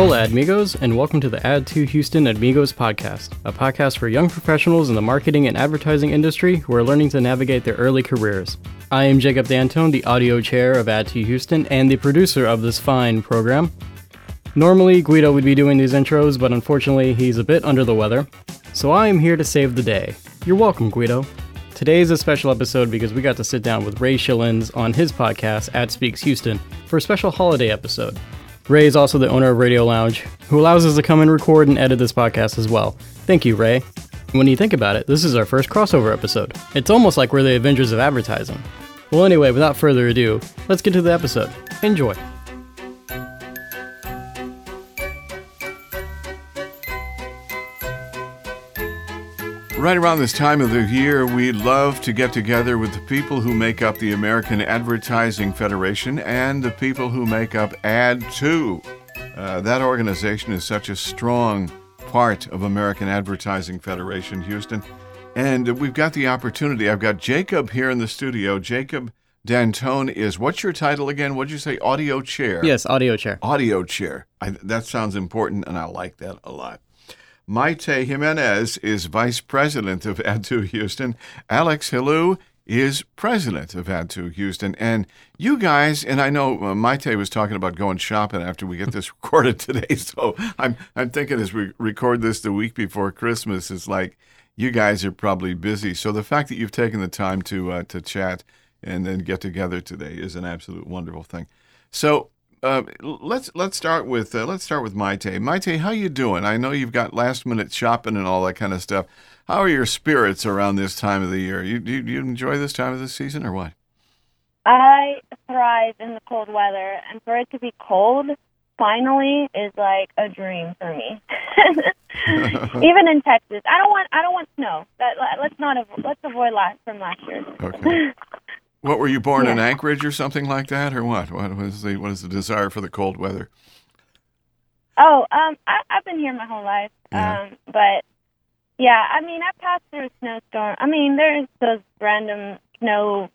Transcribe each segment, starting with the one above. Hola, amigos, and welcome to the Ad to Houston Amigos podcast, a podcast for young professionals in the marketing and advertising industry who are learning to navigate their early careers. I am Jacob Dantone, the audio chair of Ad to Houston and the producer of this fine program. Normally, Guido would be doing these intros, but unfortunately, he's a bit under the weather, so I am here to save the day. You're welcome, Guido. Today's a special episode because we got to sit down with Ray Schilens on his podcast, Ad Speaks Houston, for a special holiday episode. Ray is also the owner of Radio Lounge, who allows us to come and record and edit this podcast as well. Thank you, Ray. When you think about it, this is our first crossover episode. It's almost like we're the Avengers of advertising. Well, anyway, without further ado, let's get to the episode. Enjoy. Right around this time of the year, we love to get together with the people who make up the American Advertising Federation and the people who make up Ad2. That organization is such a strong part of American Advertising Federation Houston. And we've got the opportunity. I've got Jacob here in the studio. Jacob Dantone is, what's your title again? What did you say? Audio chair. Yes, audio chair. Audio chair. That sounds important, and I like that a lot. Maite Jimenez is vice president of Ad2 Houston. Alex Hillou is president of Ad2 Houston. And you guys, and I know Maite was talking about going shopping after we get this recorded today, so I'm thinking as we record this the week before Christmas, it's like you guys are probably busy. So the fact that you've taken the time to chat and then get together today is an absolute wonderful thing. So let's start with Maite. Maite, how you doing? I know you've got last minute shopping and all that kind of stuff. How are your spirits around this time of the year? Do you enjoy this time of the season or what? I thrive in the cold weather, and for it to be cold finally is like a dream for me. Even in Texas, I don't want snow. Let's avoid last year. Okay. What, were you born in Anchorage or something like that, or what? What is the desire for the cold weather? Oh, I've been here my whole life, but yeah, I mean, I passed through a snowstorm. I mean, there's those random snow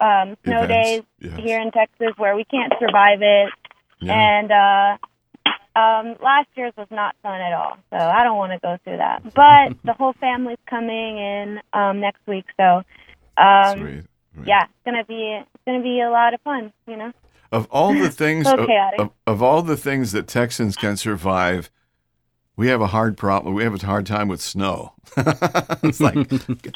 events. Days here in Texas where we can't survive it, and last year's was not fun at all. So I don't want to go through that. But the whole family's coming in next week, so sweet. Right. Yeah, it's gonna be a lot of fun, you know. Of all the things, so of all the things that Texans can survive, we have a hard problem. We have a hard time with snow. It's like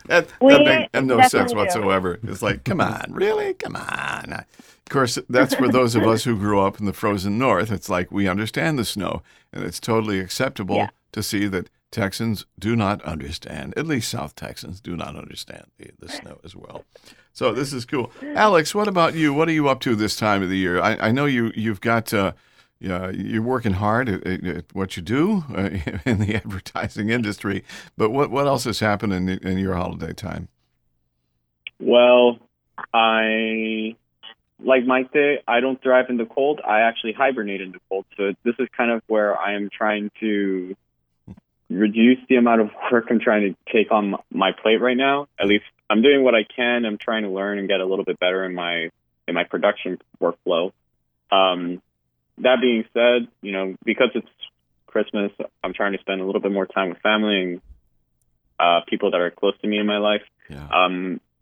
that makes no sense whatsoever. It's like, come on, really, come on. Of course, that's for those of us who grew up in the frozen north. It's like we understand the snow, and it's totally acceptable to see that Texans do not understand. At least South Texans do not understand the snow as well. So this is cool. Alex, what about you? What are you up to this time of the year? I know you've got you're working hard at what you do in the advertising industry, but what else has happened in your holiday time? Well, like Maite, I don't thrive in the cold. I actually hibernate in the cold. So this is kind of where I am trying to reduce the amount of work I'm trying to take on my plate right now. At least I'm doing what I can. I'm trying to learn and get a little bit better in my production workflow. That being said, you know, because it's Christmas, I'm trying to spend a little bit more time with family and people that are close to me in my life. Yeah.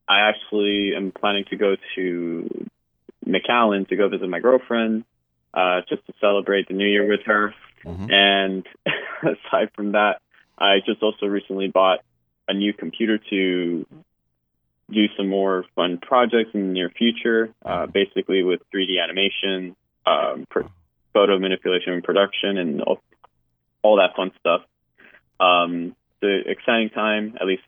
I actually am planning to go to McAllen to go visit my girlfriend just to celebrate the New Year with her. Mm-hmm. And aside from that, I just also recently bought a new computer to do some more fun projects in the near future, basically with 3D animation, photo manipulation and production, and all that fun stuff. It's an exciting time, at least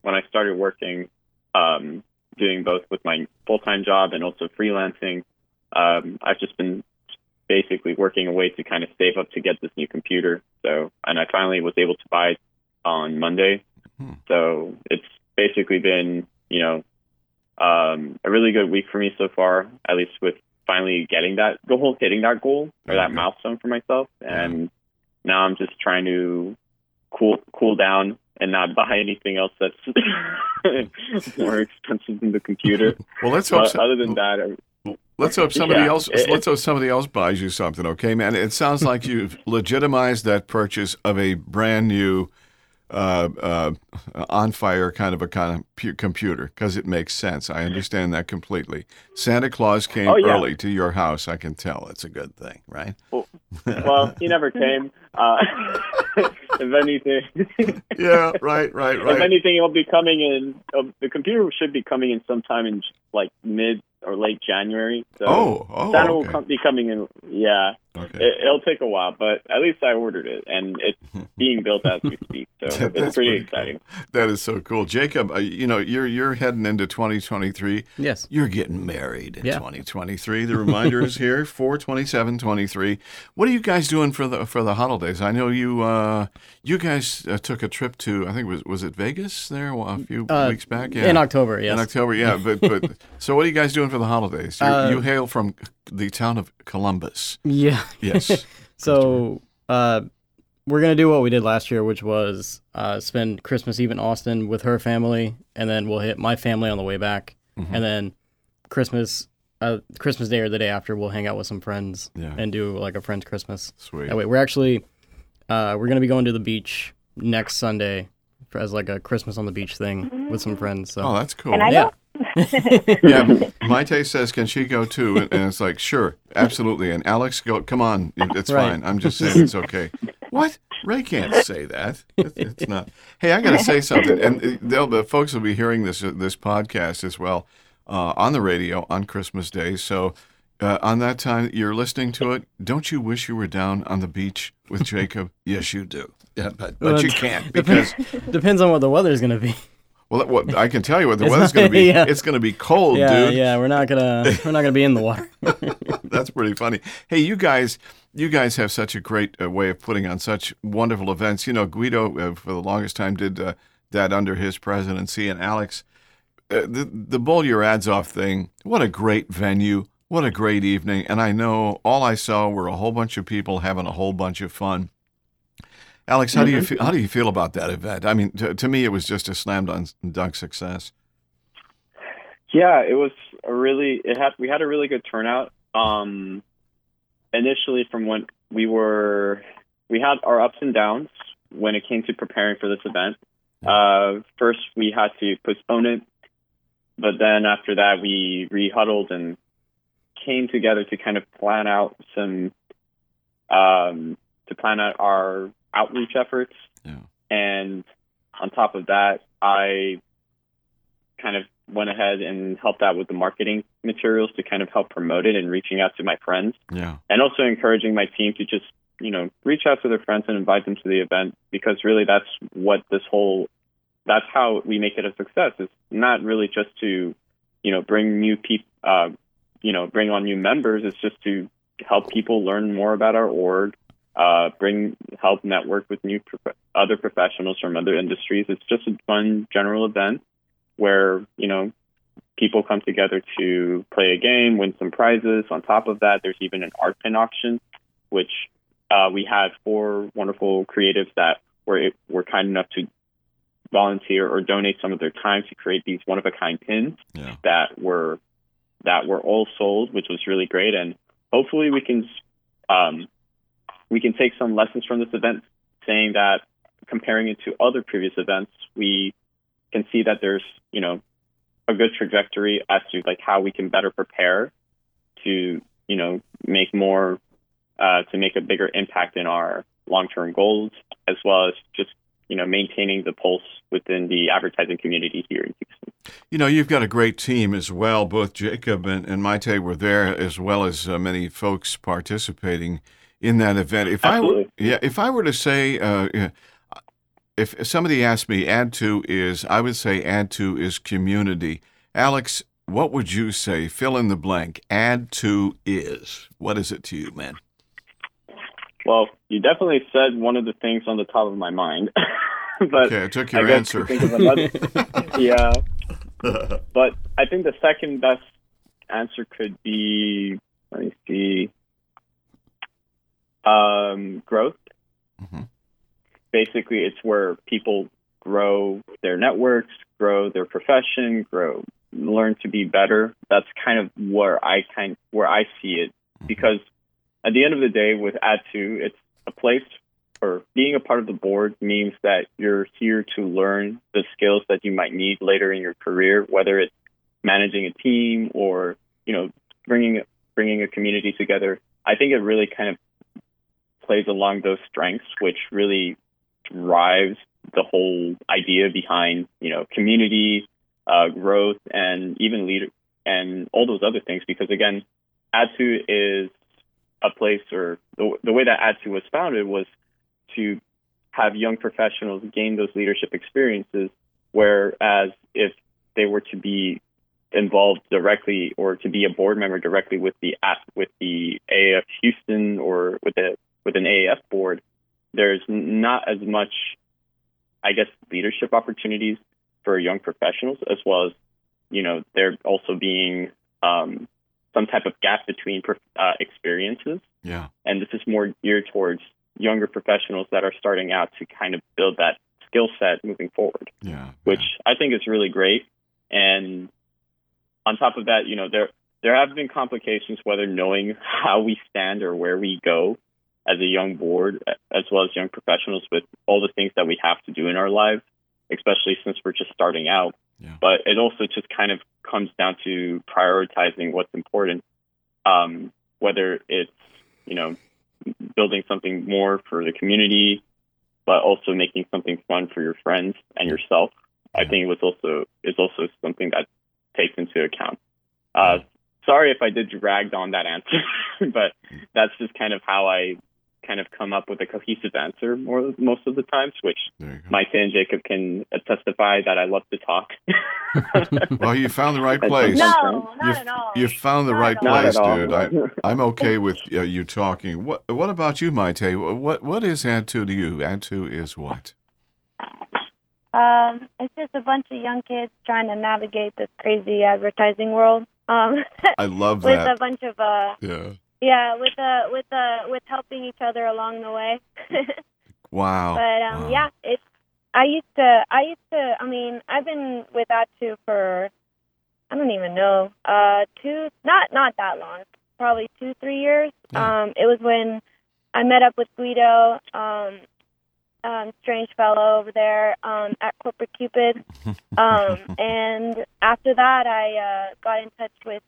when I started working, doing both with my full-time job and also freelancing. I've just been basically working a way to kind of save up to get this new computer. So, and I finally was able to buy it on Monday. Mm-hmm. So it's basically been, you know, a really good week for me so far, at least with finally getting that goal, hitting that goal or that milestone for myself. And now I'm just trying to cool down and not buy anything else that's more expensive than the computer. Well, let's hope so. Other than that, Let's hope somebody else. Let's hope somebody else buys you something, okay, man? It sounds like you've legitimized that purchase of a brand new, on fire kind of a computer because it makes sense. I understand that completely. Santa Claus came early to your house. I can tell. It's a good thing, right? Well, he never came. If anything, yeah, right. If anything, he'll be coming in. The computer should be coming in sometime in like mid or late January. So Santa will be coming in. Yeah, it'll take a while, but at least I ordered it, and it's being built as we speak. So it's pretty exciting. Cool. That is so cool, Jacob. You know, you're heading into 2023. Yes, you're getting married in 2023. The reminder is here for 4/27/23. What are you guys doing for the holidays? I know you guys took a trip to, I think was it Vegas there a few weeks back? Yeah. In October, yes. In October, yeah. But so what are you guys doing for the holidays? You hail from the town of Columbus. Yeah. Yes. So we're going to do what we did last year, which was spend Christmas Eve in Austin with her family, and then we'll hit my family on the way back. Mm-hmm. And then Christmas Day or the day after, we'll hang out with some friends and do like a friend's Christmas. Sweet. That way, we're actually... we're going to be going to the beach next Sunday as like a Christmas on the beach thing with some friends. So. Oh, that's cool. And yeah, Maite says, can she go too? And it's like, sure, absolutely. And Alex, go. Come on, it's fine. I'm just saying it's okay. What? Ray can't say that. It's not. Hey, I got to say something. And the folks will be hearing this podcast as well on the radio on Christmas Day. So on that time you're listening to it, don't you wish you were down on the beach with Jacob? Yes, you do. Yeah, but you can't because... Depends on what the weather's going to be. Well, I can tell you what the weather's going to be. Yeah. It's going to be cold, dude. Yeah, we're not going to be in the water. That's pretty funny. Hey, you guys have such a great way of putting on such wonderful events. You know, Guido, for the longest time, did that under his presidency, and Alex, the Bowl Your Ads Off thing, what a great venue. What a great evening. And I know all I saw were a whole bunch of people having a whole bunch of fun. Alex, how do you feel about that event? I mean, to me, it was just a slam dunk success. Yeah, it was we had a really good turnout. Initially from when we had our ups and downs when it came to preparing for this event. First, we had to postpone it. But then after that, we re-huddled and came together to kind of plan out our outreach efforts. Yeah. And on top of that, I kind of went ahead and helped out with the marketing materials to kind of help promote it and reaching out to my friends. Yeah. And also encouraging my team to just, you know, reach out to their friends and invite them to the event, because really that's how we make it a success. It's not really just to, you know, bring new people, bring on new members. It's just to help people learn more about our org, help network with new other professionals from other industries. It's just a fun general event where, you know, people come together to play a game, win some prizes. On top of that, there's even an art pin auction, which we had four wonderful creatives that were kind enough to volunteer or donate some of their time to create these one-of-a-kind pins that were all sold, which was really great. And hopefully we can take some lessons from this event, saying that comparing it to other previous events, we can see that there's, you know, a good trajectory as to like how we can better prepare to, you know, make a bigger impact in our long-term goals, as well as just, you know, maintaining the pulse within the advertising community here in Houston. You know, you've got a great team as well. Both Jacob and Maite were there, as well as many folks participating in that event. If I were to say, if somebody asked me, I would say add to is community. Alex, what would you say? Fill in the blank. Add to is. What is it to you, man? Well, you definitely said one of the things on the top of my mind. But okay, I took your answer. Yeah. But I think the second best answer could be, let me see, growth. Mm-hmm. Basically, it's where people grow their networks, grow their profession, grow learn to be better. That's kind of where I see it, because at the end of the day, with Ad2, it's a place, or being a part of the board means that you're here to learn the skills that you might need later in your career, whether it's managing a team or, you know, bringing a community together. I think it really kind of plays along those strengths, which really drives the whole idea behind, you know, community, growth, and even leader, and all those other things. Because again, Ad2 is a place, or the way that Ad2 was founded was to have young professionals gain those leadership experiences, whereas if they were to be involved directly or to be a board member directly with the AAF Houston or with an AAF board, there's not as much, I guess, leadership opportunities for young professionals, as well as, you know, there also being some type of gap between experiences. Yeah. And this is more geared towards younger professionals that are starting out to kind of build that skill set moving forward. Yeah. Which I think is really great. And on top of that, you know, there have been complications, whether knowing how we stand or where we go as a young board, as well as young professionals, with all the things that we have to do in our lives, especially since we're just starting out. Yeah. But it also just kind of comes down to prioritizing what's important, whether it's, you know, building something more for the community, but also making something fun for your friends and yourself. Yeah. I think it's also something that takes into account. Sorry if I did drag on that answer, but that's just kind of how I kind of come up with a cohesive answer most of the times, which Maite and Jacob can testify that I love to talk. Well, you found the right place. No, not at all. You found the right place, dude. I'm okay with you talking. What about you, Maite? What is Ad2 to you? Ad2 is what? It's just a bunch of young kids trying to navigate this crazy advertising world. I love that. With a bunch of with helping each other along the way. Wow. But wow. Yeah, it's. I used to. I mean, I've been with Ad2 for, I don't even know, not that long, probably 2-3 years. Yeah. It was when I met up with Guido, strange fellow over there at Corporate Cupid, and after that, I got in touch with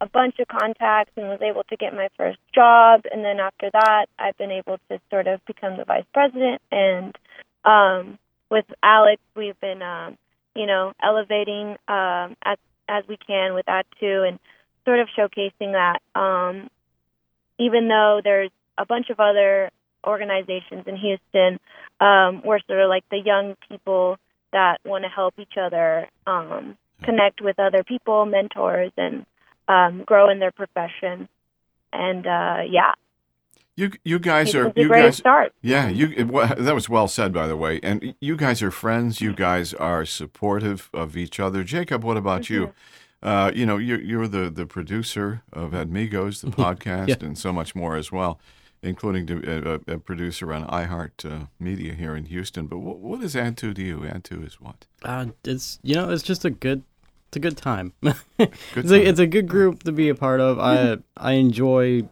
a bunch of contacts and was able to get my first job. And then after that, I've been able to sort of become the vice president. And with Alex, we've been, elevating as we can with Ad2 and sort of showcasing that. Even though there's a bunch of other organizations in Houston, we're sort of like the young people that want to help each other connect with other people, mentors, and grow in their profession, and You guys are you guys start. Yeah, that was well said, by the way. And you guys are friends. You guys are supportive of each other. Jacob, what about you? You know, you're the producer of Admigos, the podcast, and so much more as well, including a producer on iHeart Media here in Houston. But what is Ad2 to you? Ad2 is what? It's just a good time. It's a good group to be a part of. I enjoy,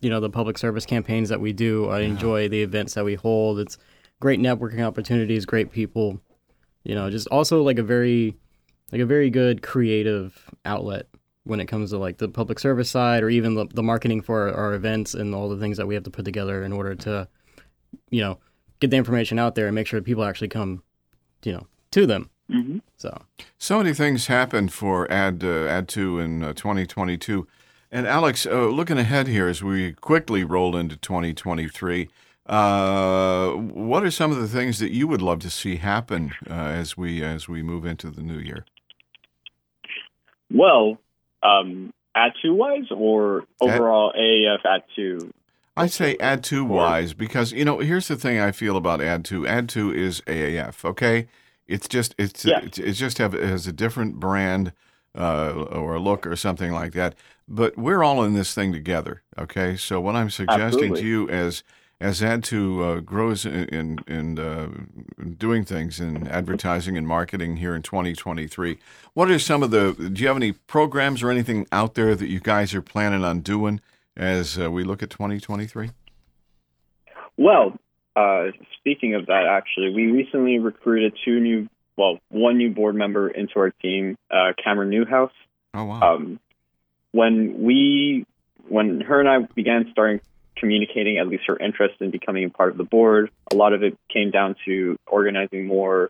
you know, the public service campaigns that we do. I enjoy the events that we hold. It's great networking opportunities, great people. You know, just also like a very good creative outlet when it comes to like the public service side, or even the marketing for our events and all the things that we have to put together in order to, you know, get the information out there and make sure people actually come, you know, to them. Mm-hmm. So many things happened for Ad2 in 2022, and Alex, looking ahead here as we quickly roll into 2023, what are some of the things that you would love to see happen as we move into the new year? Well, Ad2 wise or overall AAF Ad2? I say Ad2 wise because, you know, here's the thing I feel about Ad2. Ad2 is AAF, okay? It just has a different brand or look or something like that. But we're all in this thing together, okay? So what I'm suggesting to you as as AdTo grows in doing things in advertising and marketing here in 2023, what are some of the, do you have any programs or anything out there that you guys are planning on doing as we look at 2023? Well, speaking of that, actually, we recently recruited one new board member into our team, Cameron Newhouse. Oh, wow. When her and I began starting communicating at least her interest in becoming a part of the board, a lot of it came down to organizing more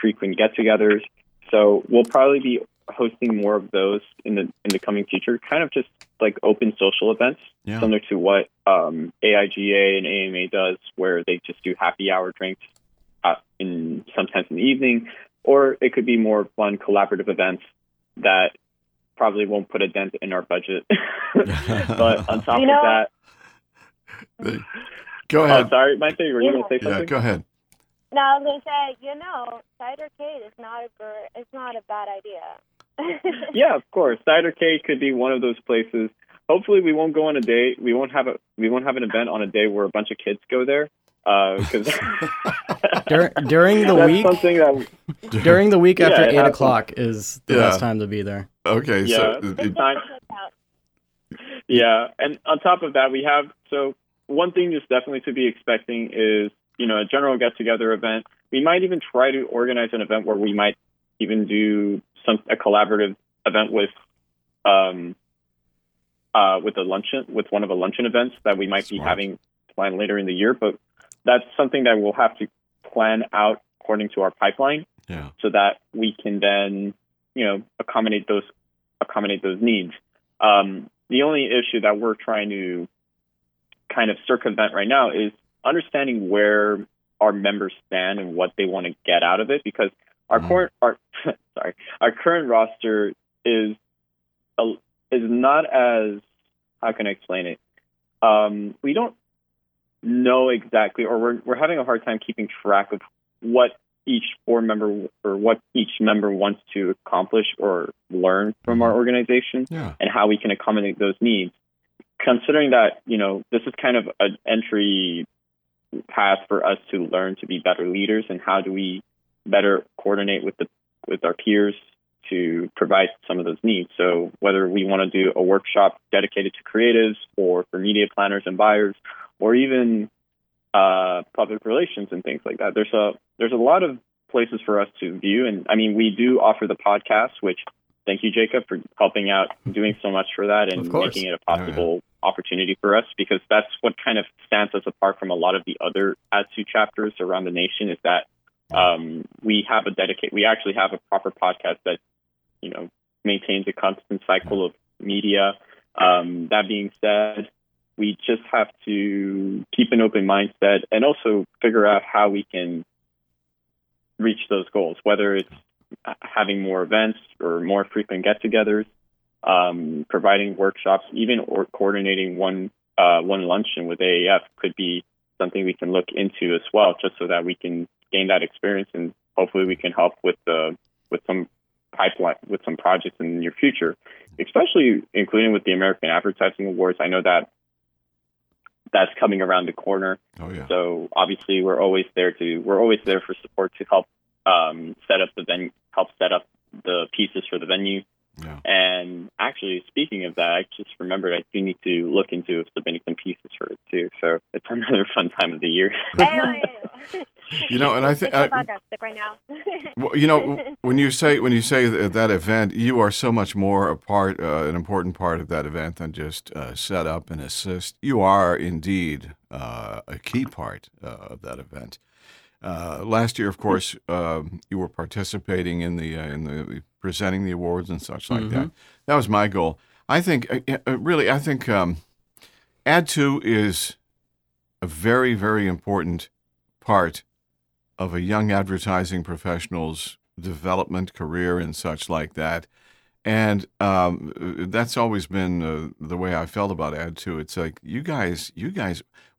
frequent get-togethers. So we'll probably be hosting more of those in the coming future, kind of just like open social events, similar to what AIGA and AMA does, where they just do happy hour drinks sometimes in the evening, or it could be more fun collaborative events that probably won't put a dent in our budget. But on top of that, go ahead. Oh, sorry, Maite, were you going to say something? Yeah, go ahead. No, I was going to say, Cidercade is it's not a bad idea. Yeah, of course. Cidercade could be one of those places. Hopefully, we won't go on a date. We won't have an event on a day where a bunch of kids go there. During the week after 8 o'clock is the best time to be there. Okay. Yeah. Yeah, and on top of that, one thing just definitely to be expecting is, a general get-together event. We might even try to organize an event where we might even do a collaborative event with a luncheon, with one of the luncheon events that we might be having planned later in the year. But that's something that we'll have to plan out according to our pipeline, so that we can then, accommodate those needs. The only issue that we're trying to kind of circumvent right now is understanding where our members stand and what they want to get out of it, because our current roster is not as, how can I explain it? We don't know exactly, or we're having a hard time keeping track of what each board member or what each member wants to accomplish or learn from our organization and how we can accommodate those needs. Considering that, this is kind of an entry path for us to learn to be better leaders, and how do we better coordinate with our peers to provide some of those needs. So whether we want to do a workshop dedicated to creatives or for media planners and buyers, or even public relations and things like that, there's a lot of places for us to view. And I mean, we do offer the podcast, which thank you, Jacob, for helping out, doing so much for that, and making it a possible opportunity for us, because that's what kind of stands us apart from a lot of the other AdSU chapters around the nation, is that we actually have a proper podcast that, maintains a constant cycle of media. That being said, we just have to keep an open mindset and also figure out how we can reach those goals, whether it's having more events or more frequent get-togethers, providing workshops, even or coordinating one luncheon with AAF could be something we can look into as well, just so that we can gain that experience, and hopefully we can help with some projects in the near future, especially including with the American Advertising Awards. I know that that's coming around the corner. Oh, yeah. So obviously we're always there for support to help set up the pieces for the venue. Yeah. And actually, speaking of that, I just remembered I do need to look into submitting some pieces for it too. So it's another fun time of the year. And I think right now. When you say that event, you are so much more an important part of that event than just set up and assist. You are indeed a key part of that event. Last year, of course, you were participating in the presenting the awards and such like that. That was my goal. I think AdTo is a very, very important part of a young advertising professional's development, career, and such like that. And that's always been the way I felt about AdTo. It's like, you guys,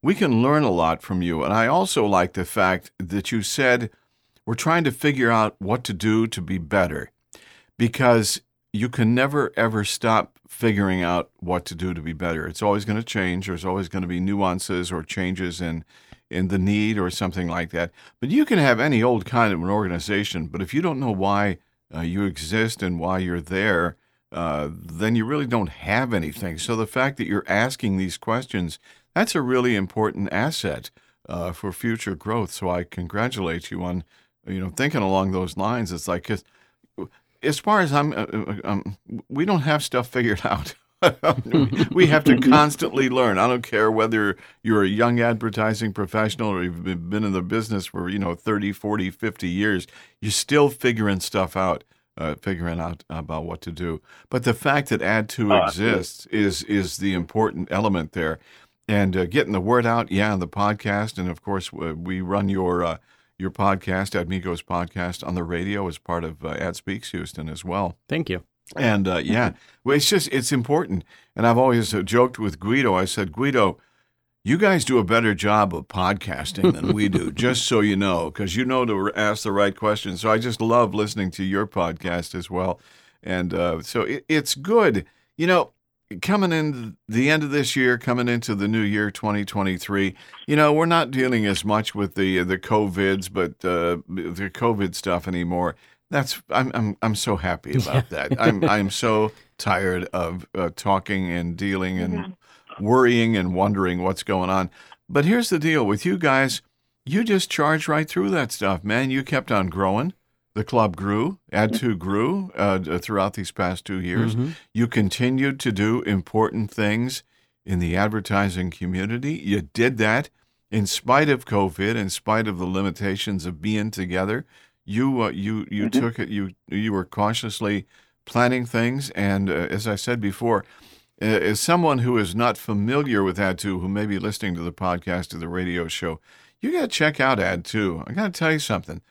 we can learn a lot from you. And I also like the fact that you said, we're trying to figure out what to do to be better. Because you can never, ever stop figuring out what to do to be better. It's always going to change. There's always going to be nuances or changes in the need or something like that. But you can have any old kind of an organization, but if you don't know why you exist and why you're there, then you really don't have anything. So the fact that you're asking these questions, that's a really important asset for future growth. So I congratulate you on, thinking along those lines. It's like, as far as I'm we don't have stuff figured out. We have to constantly learn. I don't care whether you're a young advertising professional or you've been in the business for, 30, 40, 50 years. You're still figuring stuff out, figuring out about what to do. But the fact that Ad2 exists is the important element there. And getting the word out, on the podcast. And, of course, we run your podcast, Admigo's podcast, on the radio as part of Ad Speaks Houston as well. Thank you. And well, it's important. And I've always joked with Guido. I said, Guido, you guys do a better job of podcasting than we do, just so you know, because you know to ask the right questions. So I just love listening to your podcast as well. And so it's good. Coming in the end of this year, coming into the new year, 2023, we're not dealing as much with the COVID stuff anymore. I'm so happy about that. I'm so tired of talking and dealing and worrying and wondering what's going on. But here's the deal with you guys: you just charged right through that stuff, man. You kept on growing. The club grew, Ad2 grew throughout these past 2 years. Mm-hmm. You continued to do important things in the advertising community. You did that in spite of COVID, in spite of the limitations of being together. You took it. You were cautiously planning things, and as I said before, as someone who is not familiar with Ad2, who may be listening to the podcast or the radio show, you got to check out Ad2. I got to tell you something.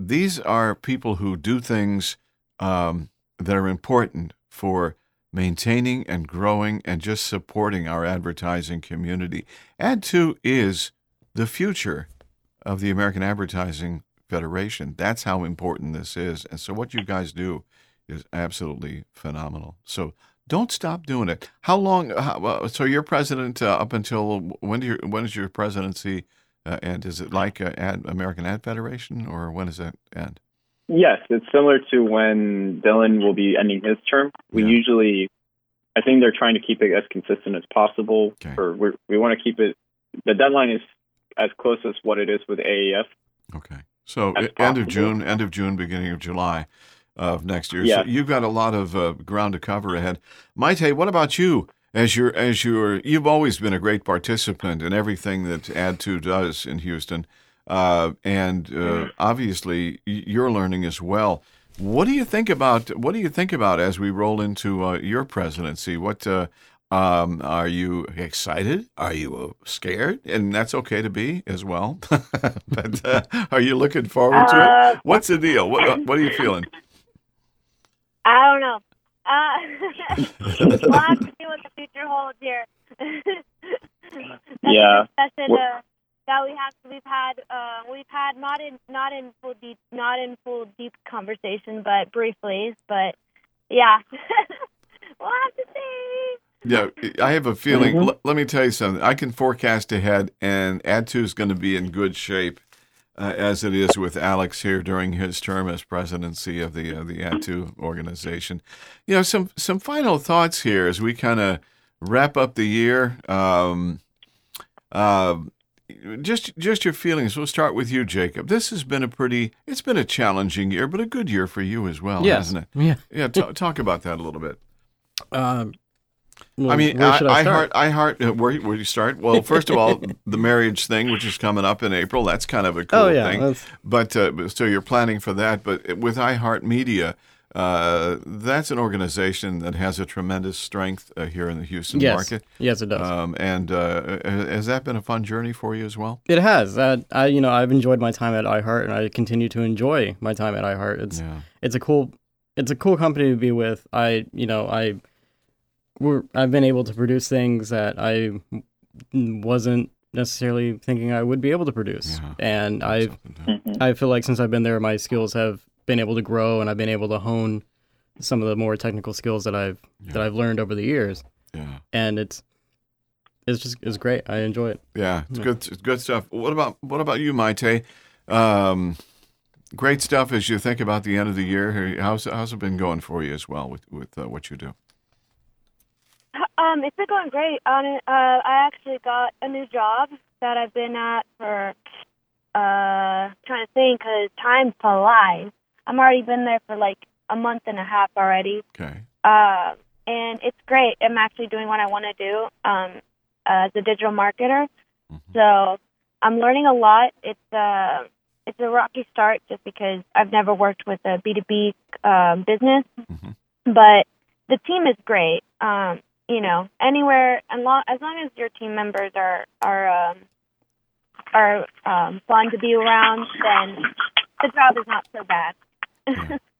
These are people who do things that are important for maintaining and growing and just supporting our advertising community. Ad2 is the future of the American Advertising Federation. That's how important this is. And so what you guys do is absolutely phenomenal. So don't stop doing it. How long? So you're president up until when is your presidency? And is it like American Ad Federation, or when does that end? Yes, it's similar to when Dylan will be ending his term. Usually, I think they're trying to keep it as consistent as possible. Okay. Or we want to keep it, the deadline is as close as what it is with AAF. Okay. So end of June, beginning of July of next year. Yeah. So you've got a lot of ground to cover ahead. Maite, what about you? You've always been a great participant in everything that Ad2 does in Houston, obviously you're learning as well. What do you think about as we roll into your presidency? What are you excited? Are you scared? And that's okay to be as well. But are you looking forward to it? What's the deal? What are you feeling? I don't know. We'll have to see what the future holds here. We've had not in full deep conversation, but briefly. But yeah, we'll have to see. Yeah, I have a feeling. Mm-hmm. Let me tell you something. I can forecast ahead, and Ad2 is going to be in good shape, as it is with Alex here during his term as presidency of the Ad2 organization. Some final thoughts here as we kind of wrap up the year. Just your feelings. We'll start with you, Jacob. This has been it's been a challenging year, but a good year for you as well, hasn't it? Yeah. Yeah. Talk about that a little bit. iHeart. Where do you start? Well, first of all, the marriage thing, which is coming up in April, that's kind of a cool thing. But so you're planning for that. But with iHeart Media, that's an organization that has a tremendous strength here in the Houston market. Yes, it does. And has that been a fun journey for you as well? It has. I've enjoyed my time at iHeart, and I continue to enjoy my time at iHeart. It's a cool company to be with. I've been able to produce things that I wasn't necessarily thinking I would be able to produce. Yeah, and I feel like since I've been there, my skills have been able to grow, and I've been able to hone some of the more technical skills that I've learned over the years. Yeah. And it's great. I enjoy it. Yeah, it's good. It's good stuff. What about you, Maite? Great stuff as you think about the end of the year. How's it been going for you as well with what you do? It's been going great. I actually got a new job that I've been at for trying to think because time flies. I'm already been there for like a month and a half already. Okay. And it's great. I'm actually doing what I want to do as a digital marketer. Mm-hmm. So I'm learning a lot. It's a rocky start just because I've never worked with a B2B business, mm-hmm. but the team is great. You know, anywhere and as long as your team members are fun to be around, then the job is not so bad.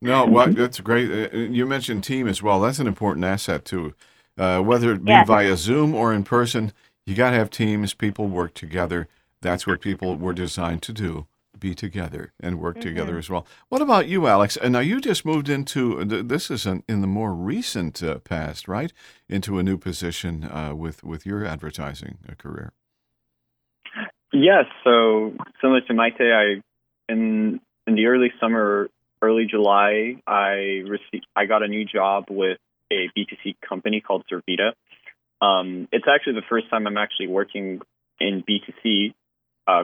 No, well, that's great. You mentioned team as well. That's an important asset too. Whether it be via Zoom or in person, you got to have teams. People work together. That's what people were designed to do: be together and work mm-hmm. together as well. What about you, Alex? And now you just moved into this is in the more recent past, right? Into a new position with your advertising career. Yes. So similar to Maite, in the early summer. Early July, I got a new job with a B2C company called Zervita. It's actually the first time I'm actually working in B2C.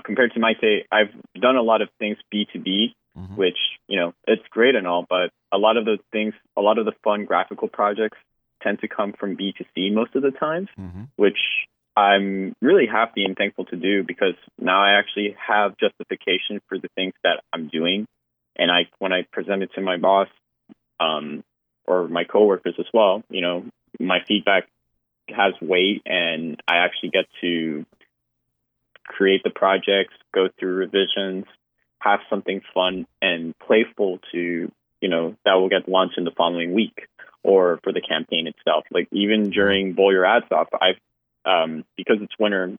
Compared to Maite, I've done a lot of things B2B, mm-hmm. which, you know, it's great and all, but a lot of the fun graphical projects tend to come from B2C most of the times, mm-hmm. which I'm really happy and thankful to do because now I actually have justification for the things that I'm doing. And when I present it to my boss or my coworkers as well, you know, my feedback has weight, and I actually get to create the projects, go through revisions, have something fun and playful to, you know, that will get launched in the following week or for the campaign itself. Like even during Bowl Your Ads Off, because it's winter,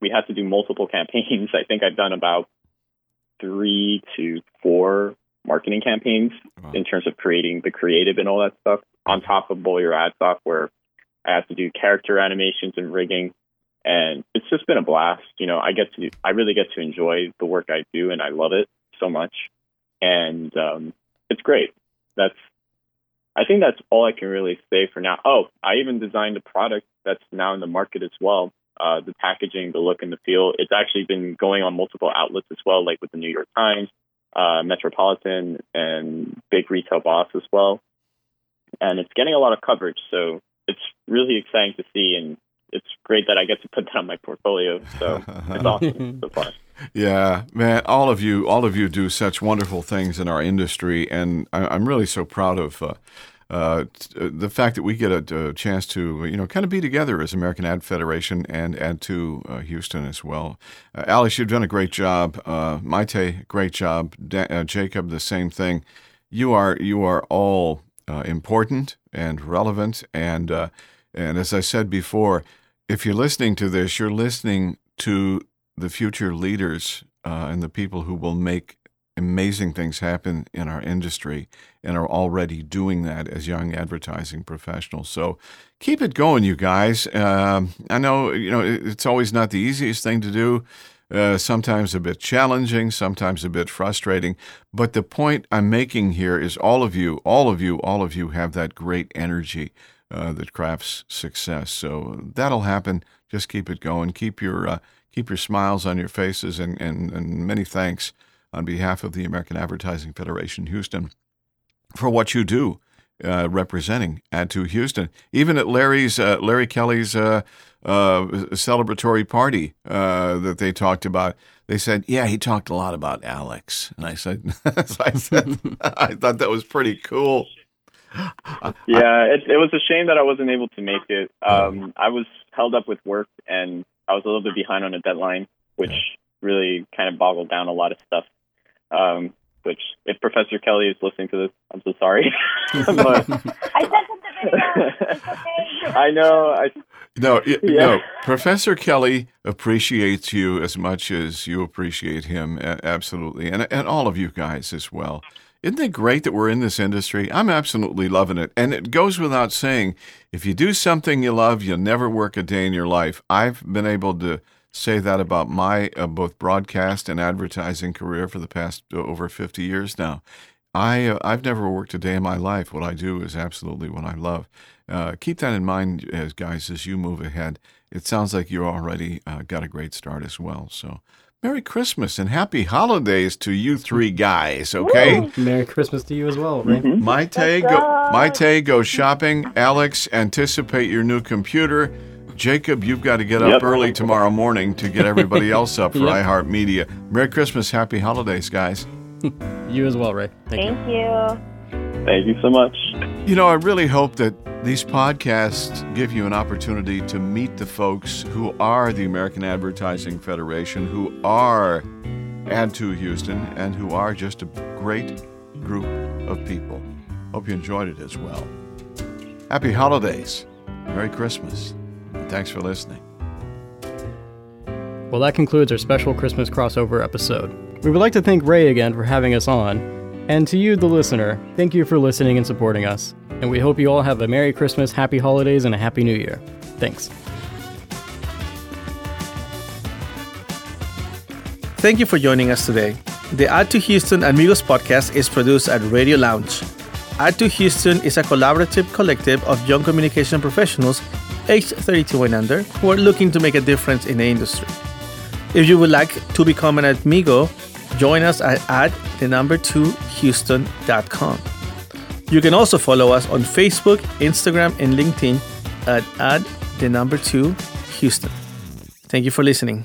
we had to do multiple campaigns. I think I've done about 3 to 4 marketing campaigns in terms of creating the creative and all that stuff on top of Bowl Your Ads Off, where I have to do character animations and rigging. And it's just been a blast. You know, I really get to enjoy the work I do, and I love it so much. And it's great. I think that's all I can really say for now. Oh, I even designed a product that's now in the market as well. The packaging, the look and the feel. It's actually been going on multiple outlets as well, like with the New York Times, Metropolitan, and big retail boss as well. And it's getting a lot of coverage, so it's really exciting to see, and it's great that I get to put that on my portfolio. So it's awesome so far. Yeah, man, all of you do such wonderful things in our industry, and I'm really so proud of the fact that we get a chance to, you know, kind of be together as American Ad Federation and add to Houston as well. Alex, you've done a great job. Maite, great job. Jacob, the same thing. You are all important and relevant. And as I said before, if you're listening to this, you're listening to the future leaders and the people who will make amazing things happen in our industry and are already doing that as young advertising professionals. So keep it going, you guys. I know, you know, it's always not the easiest thing to do, sometimes a bit challenging, sometimes a bit frustrating. But the point I'm making here is all of you have that great energy that crafts success. So that'll happen. Just keep it going. Keep your smiles on your faces, and many thanks on behalf of the American Advertising Federation Houston for what you do representing Ad to Houston. Even at Larry Kelly's celebratory party that they talked about, they said, yeah, he talked a lot about Alex. And I said, I thought that was pretty cool. Yeah, it was a shame that I wasn't able to make it. I was held up with work, and I was a little bit behind on a deadline, which really kind of boggled down a lot of stuff. Which, if Professor Kelly is listening to this, I'm so sorry. But, I sent him the video. It's okay. I know. I No. Professor Kelly appreciates you as much as you appreciate him, absolutely, and all of you guys as well. Isn't it great that we're in this industry? I'm absolutely loving it, and it goes without saying, if you do something you love, you'll never work a day in your life. I've been able to say that about my both broadcast and advertising career for the past over 50 years now. I've never worked a day in my life. What I do is absolutely what I love. Keep that in mind, guys, as you move ahead. It sounds like you already got a great start as well. So Merry Christmas and Happy Holidays to you three guys, okay? Woo! Merry Christmas to you as well, Ray. Mm-hmm. Maite, go shopping. Alex, anticipate your new computer. Jacob, you've got to get up early tomorrow morning to get everybody else up for iHeart Media. Merry Christmas. Happy Holidays, guys. You as well, Ray. Thank you. Thank you so much. You know, I really hope that these podcasts give you an opportunity to meet the folks who are the American Advertising Federation, who are Ad to Houston, and who are just a great group of people. Hope you enjoyed it as well. Happy Holidays. Merry Christmas. And thanks for listening. Well, that concludes our special Christmas crossover episode. We would like to thank Ray again for having us on. And to you, the listener, thank you for listening and supporting us. And we hope you all have a Merry Christmas, Happy Holidays, and a Happy New Year. Thanks. Thank you for joining us today. The Ad to Houston Amigos podcast is produced at Radio Lounge. Ad to Houston is a collaborative collective of young communication professionals aged 32 and under who are looking to make a difference in the industry. If you would like to become an Amigo, join us at ad2houston.com. You can also follow us on Facebook, Instagram, and LinkedIn at ad2houston. Thank you for listening.